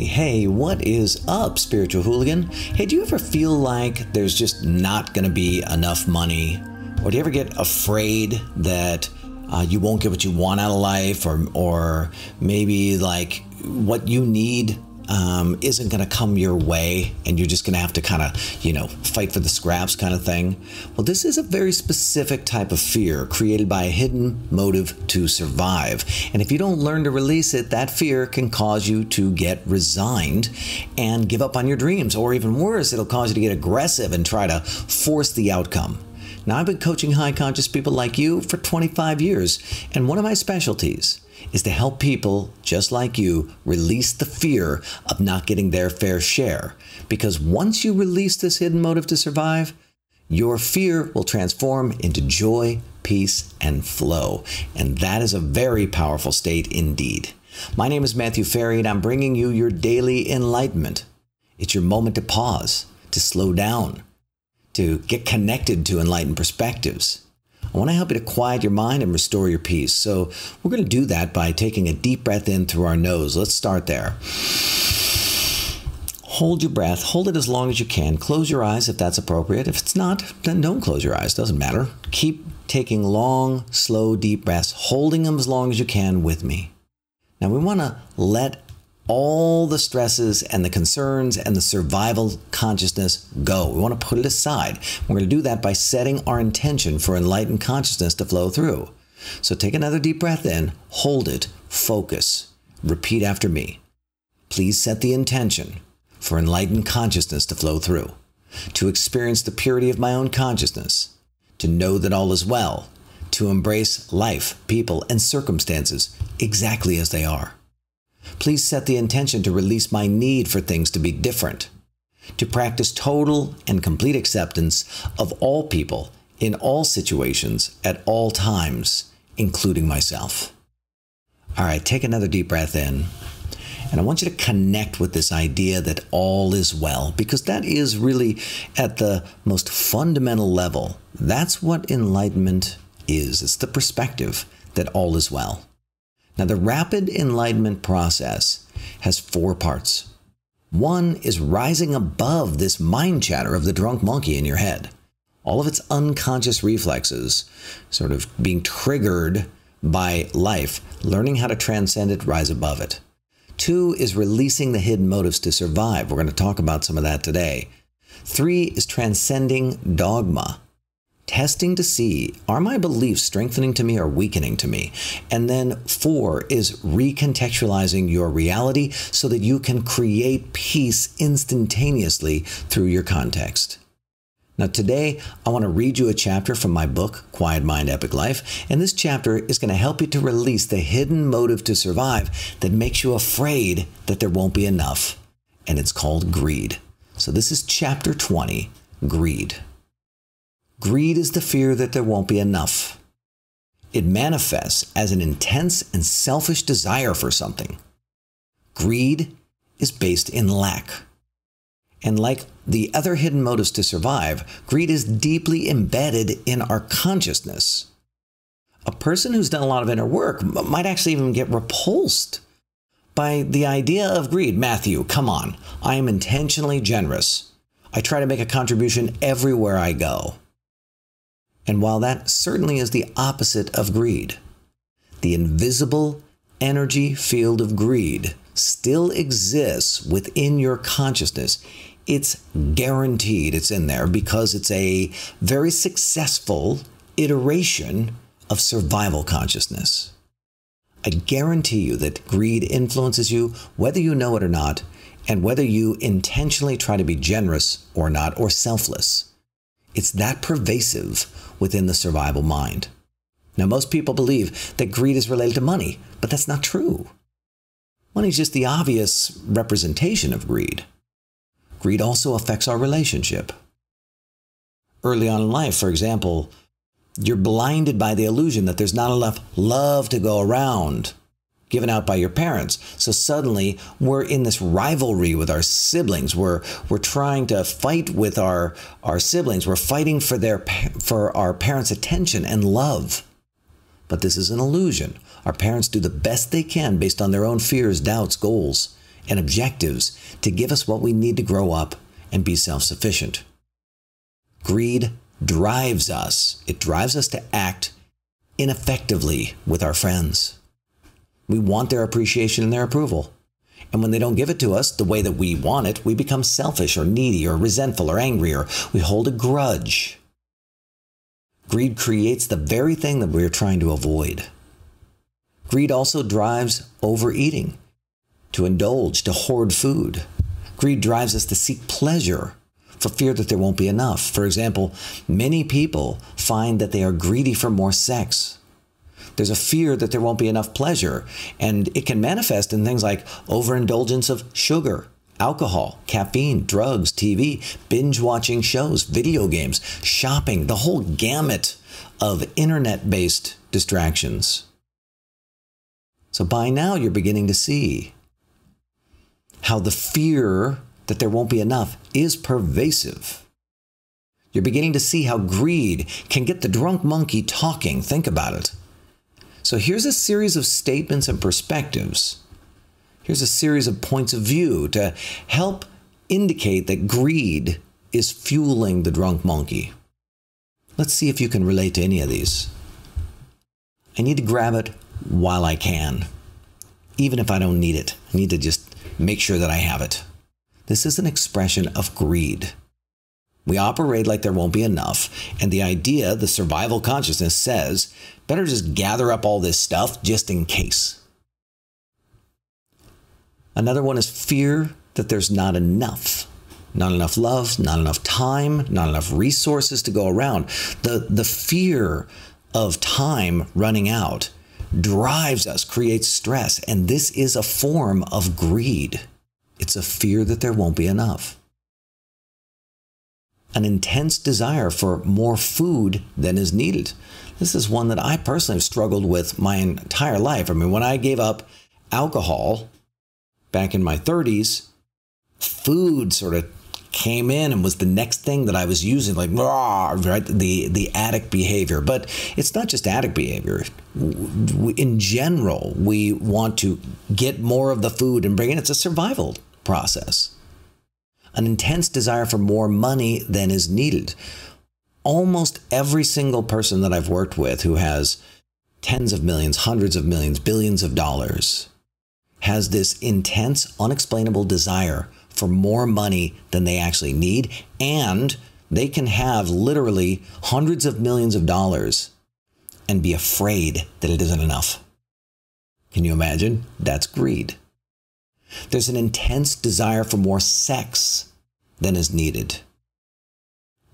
Hey, what is up, Spiritual Hooligan? Hey, do you ever feel like there's just not going to be enough money? Or do you ever get afraid that you won't get what you want out of life? Or maybe like what you need isn't going to come your way and you're just going to have to kind of, fight for the scraps kind of thing. Well, this is a very specific type of fear created by a hidden motive to survive. And if you don't learn to release it, that fear can cause you to get resigned and give up on your dreams. Or even worse, it'll cause you to get aggressive and try to force the outcome. Now, I've been coaching high conscious people like you for 25 years, and one of my specialties is to help people just like you release the fear of not getting their fair share. Because once you release this hidden motive to survive, your fear will transform into joy, peace, and flow. And that is a very powerful state indeed. My name is Matthew Ferry, and I'm bringing you your daily enlightenment. It's your moment to pause, to slow down, to get connected to enlightened perspectives. I want to help you to quiet your mind and restore your peace. So we're going to do that by taking a deep breath in through our nose. Let's start there. Hold your breath. Hold it as long as you can. Close your eyes if that's appropriate. If it's not, then don't close your eyes. Doesn't matter. Keep taking long, slow, deep breaths, holding them as long as you can with me. Now we want to let all the stresses and the concerns and the survival consciousness go. We want to put it aside. We're going to do that by setting our intention for enlightened consciousness to flow through. So take another deep breath in, hold it, focus, repeat after me. Please set the intention for enlightened consciousness to flow through, to experience the purity of my own consciousness, to know that all is well, to embrace life, people, and circumstances exactly as they are. Please set the intention to release my need for things to be different, to practice total and complete acceptance of all people in all situations at all times, including myself. All right, take another deep breath in. And I want you to connect with this idea that all is well, because that is really at the most fundamental level. That's what enlightenment is. It's the perspective that all is well. Now, the rapid enlightenment process has four parts. One is rising above this mind chatter of the drunk monkey in your head. All of its unconscious reflexes, sort of being triggered by life, learning how to transcend it, rise above it. Two is releasing the hidden motives to survive. We're going to talk about some of that today. Three is transcending dogma. Testing to see, are my beliefs strengthening to me or weakening to me? And then 4 is recontextualizing your reality so that you can create peace instantaneously through your context. Now today, I want to read you a chapter from my book, Quiet Mind, Epic Life. And this chapter is going to help you to release the hidden motive to survive that makes you afraid that there won't be enough. And it's called greed. So this is chapter 20, Greed. Greed is the fear that there won't be enough. It manifests as an intense and selfish desire for something. Greed is based in lack. And like the other hidden motives to survive, greed is deeply embedded in our consciousness. A person who's done a lot of inner work might actually even get repulsed by the idea of greed. Matthew, come on. I am intentionally generous. I try to make a contribution everywhere I go. And while that certainly is the opposite of greed, the invisible energy field of greed still exists within your consciousness. It's guaranteed it's in there because it's a very successful iteration of survival consciousness. I guarantee you that greed influences you, whether you know it or not, and whether you intentionally try to be generous or not, or selfless. It's that pervasive within the survival mind. Now, most people believe that greed is related to money, but that's not true. Money is just the obvious representation of greed. Greed also affects our relationship. Early on in life, for example, you're blinded by the illusion that there's not enough love to go around, given out by your parents. So suddenly we're in this rivalry with our siblings. We're trying to fight with our siblings. We're fighting for our parents' attention and love. But this is an illusion. Our parents do the best they can based on their own fears, doubts, goals, and objectives to give us what we need to grow up and be self-sufficient. Greed drives us. It drives us to act ineffectively with our friends. We want their appreciation and their approval. And when they don't give it to us the way that we want it, we become selfish or needy or resentful or angry, or we hold a grudge. Greed creates the very thing that we're trying to avoid. Greed also drives overeating, to indulge, to hoard food. Greed drives us to seek pleasure for fear that there won't be enough. For example, many people find that they are greedy for more sex. There's a fear that there won't be enough pleasure, and it can manifest in things like overindulgence of sugar, alcohol, caffeine, drugs, TV, binge watching shows, video games, shopping, the whole gamut of internet-based distractions. So by now you're beginning to see how the fear that there won't be enough is pervasive. You're beginning to see how greed can get the drunk monkey talking. Think about it. So here's a series of statements and perspectives. Here's a series of points of view to help indicate that greed is fueling the drunk monkey. Let's see if you can relate to any of these. I need to grab it while I can, even if I don't need it. I need to just make sure that I have it. This is an expression of greed. We operate like there won't be enough, and the idea, the survival consciousness says, better just gather up all this stuff just in case. Another one is fear that there's not enough. Not enough love, not enough time, not enough resources to go around. The fear of time running out drives us, creates stress, and this is a form of greed. It's a fear that there won't be enough. An intense desire for more food than is needed. This is one that I personally have struggled with my entire life. I mean, when I gave up alcohol back in my 30s, food sort of came in and was the next thing that I was using, like, right? The addict behavior. But it's not just addict behavior. In general, we want to get more of the food and bring it. It's a survival process. An intense desire for more money than is needed. Almost every single person that I've worked with who has tens of millions, hundreds of millions, billions of dollars has this intense, unexplainable desire for more money than they actually need, and they can have literally hundreds of millions of dollars and be afraid that it isn't enough. Can you imagine? That's greed. There's an intense desire for more sex than is needed.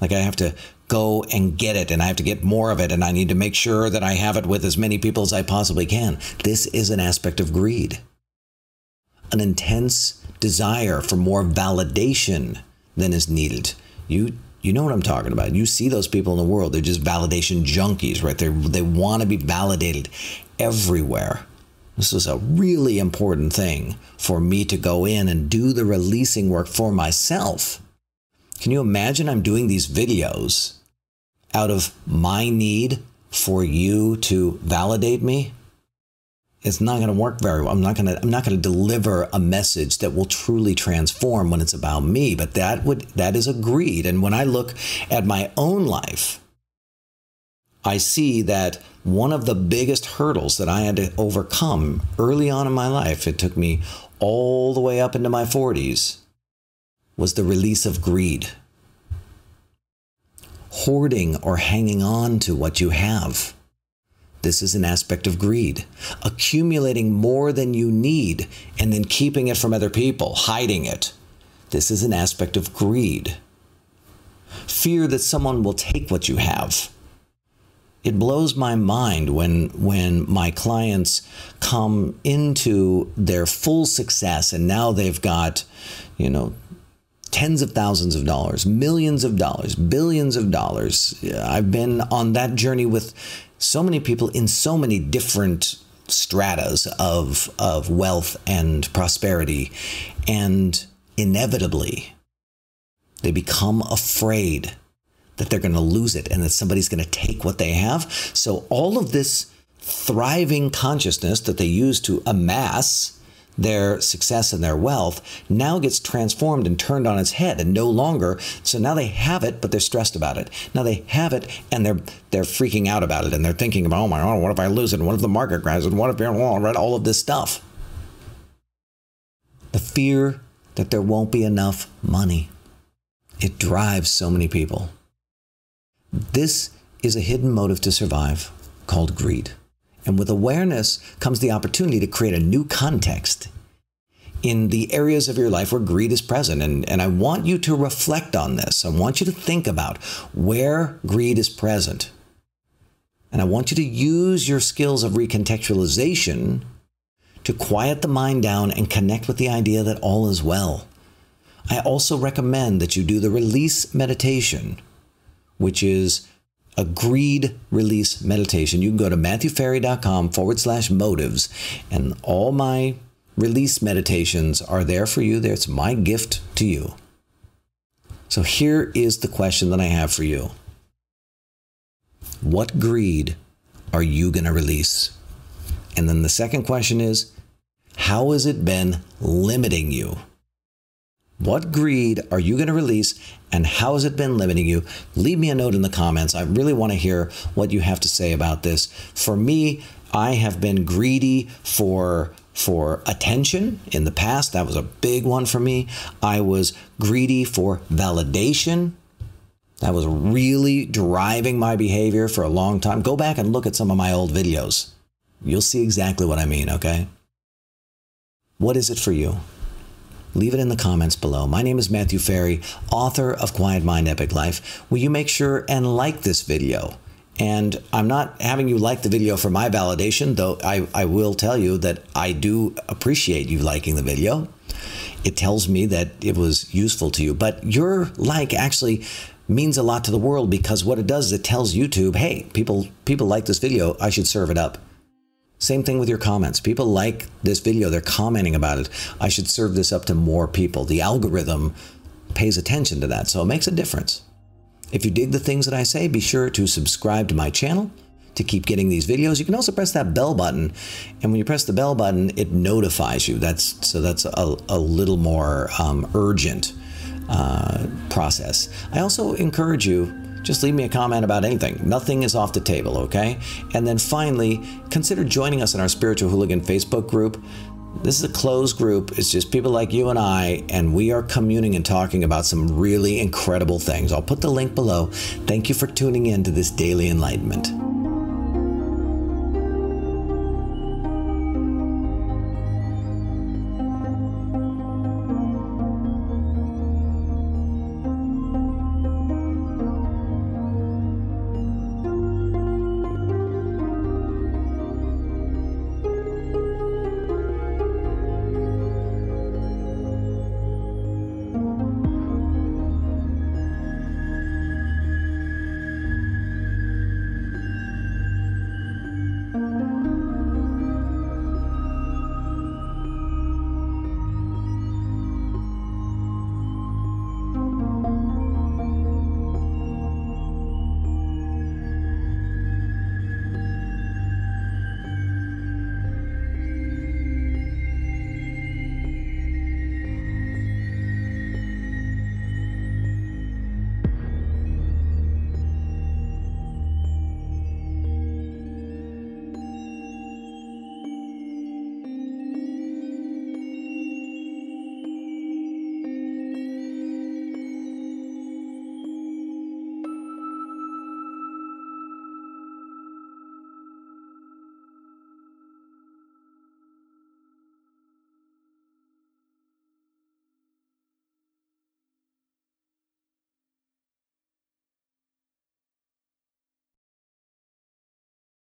Like, I have to go and get it, and I have to get more of it, and I need to make sure that I have it with as many people as I possibly can. This is an aspect of greed. An intense desire for more validation than is needed. You know what I'm talking about. You see those people in the world. They're just validation junkies, right? They want to be validated everywhere. This was a really important thing for me to go in and do the releasing work for myself. Can you imagine I'm doing these videos out of my need for you to validate me? It's not going to work very well. I'm not going to deliver a message that will truly transform when it's about me, but that is a greed. And when I look at my own life, I see that one of the biggest hurdles that I had to overcome early on in my life, it took me all the way up into my 40s, was the release of greed. Hoarding or hanging on to what you have. This is an aspect of greed. Accumulating more than you need and then keeping it from other people, hiding it. This is an aspect of greed. Fear that someone will take what you have. It blows my mind when my clients come into their full success and now they've got, you know, tens of thousands of dollars, millions of dollars, billions of dollars. I've been on that journey with so many people in so many different stratas of wealth and prosperity. And inevitably, they become afraid that they're going to lose it and that somebody's going to take what they have. So all of this thriving consciousness that they use to amass, their success and their wealth now gets transformed and turned on its head, and no longer. So now they have it, but they're stressed about it. Now they have it and they're freaking out about it, and they're thinking about, oh my God, what if I lose it? What if the market crashes? What if all of this stuff? The fear that there won't be enough money. It drives so many people. This is a hidden motive to survive called greed. And with awareness comes the opportunity to create a new context in the areas of your life where greed is present. And I want you to reflect on this. I want you to think about where greed is present. And I want you to use your skills of recontextualization to quiet the mind down and connect with the idea that all is well. I also recommend that you do the release meditation, which is a greed release meditation. You can go to matthewferry.com/motives, and all my release meditations are there for you. It's my gift to you. So here is the question that I have for you. What greed are you going to release? And then the second question is, how has it been limiting you? What greed are you going to release, and how has it been limiting you? Leave me a note in the comments. I really want to hear what you have to say about this. For me, I have been greedy for attention in the past. That was a big one for me. I was greedy for validation. That was really driving my behavior for a long time. Go back and look at some of my old videos. You'll see exactly what I mean, okay? What is it for you? Leave it in the comments below. My name is Matthew Ferry, author of Quiet Mind, Epic Life. Will you make sure and like this video? And I'm not having you like the video for my validation, though I will tell you that I do appreciate you liking the video. It tells me that it was useful to you. But your like actually means a lot to the world, because what it does is it tells YouTube, hey, people like this video, I should serve it up. Same thing with your comments. People like this video. They're commenting about it. I should serve this up to more people. The algorithm pays attention to that, so it makes a difference. If you dig the things that I say, be sure to subscribe to my channel to keep getting these videos. You can also press that bell button. And when you press the bell button, it notifies you. That's a little more urgent process. I also encourage you, just leave me a comment about anything. Nothing is off the table, okay? And then finally, consider joining us in our Spiritual Hooligan Facebook group. This is a closed group. It's just people like you and I, and we are communing and talking about some really incredible things. I'll put the link below. Thank you for tuning in to this Daily Enlightenment.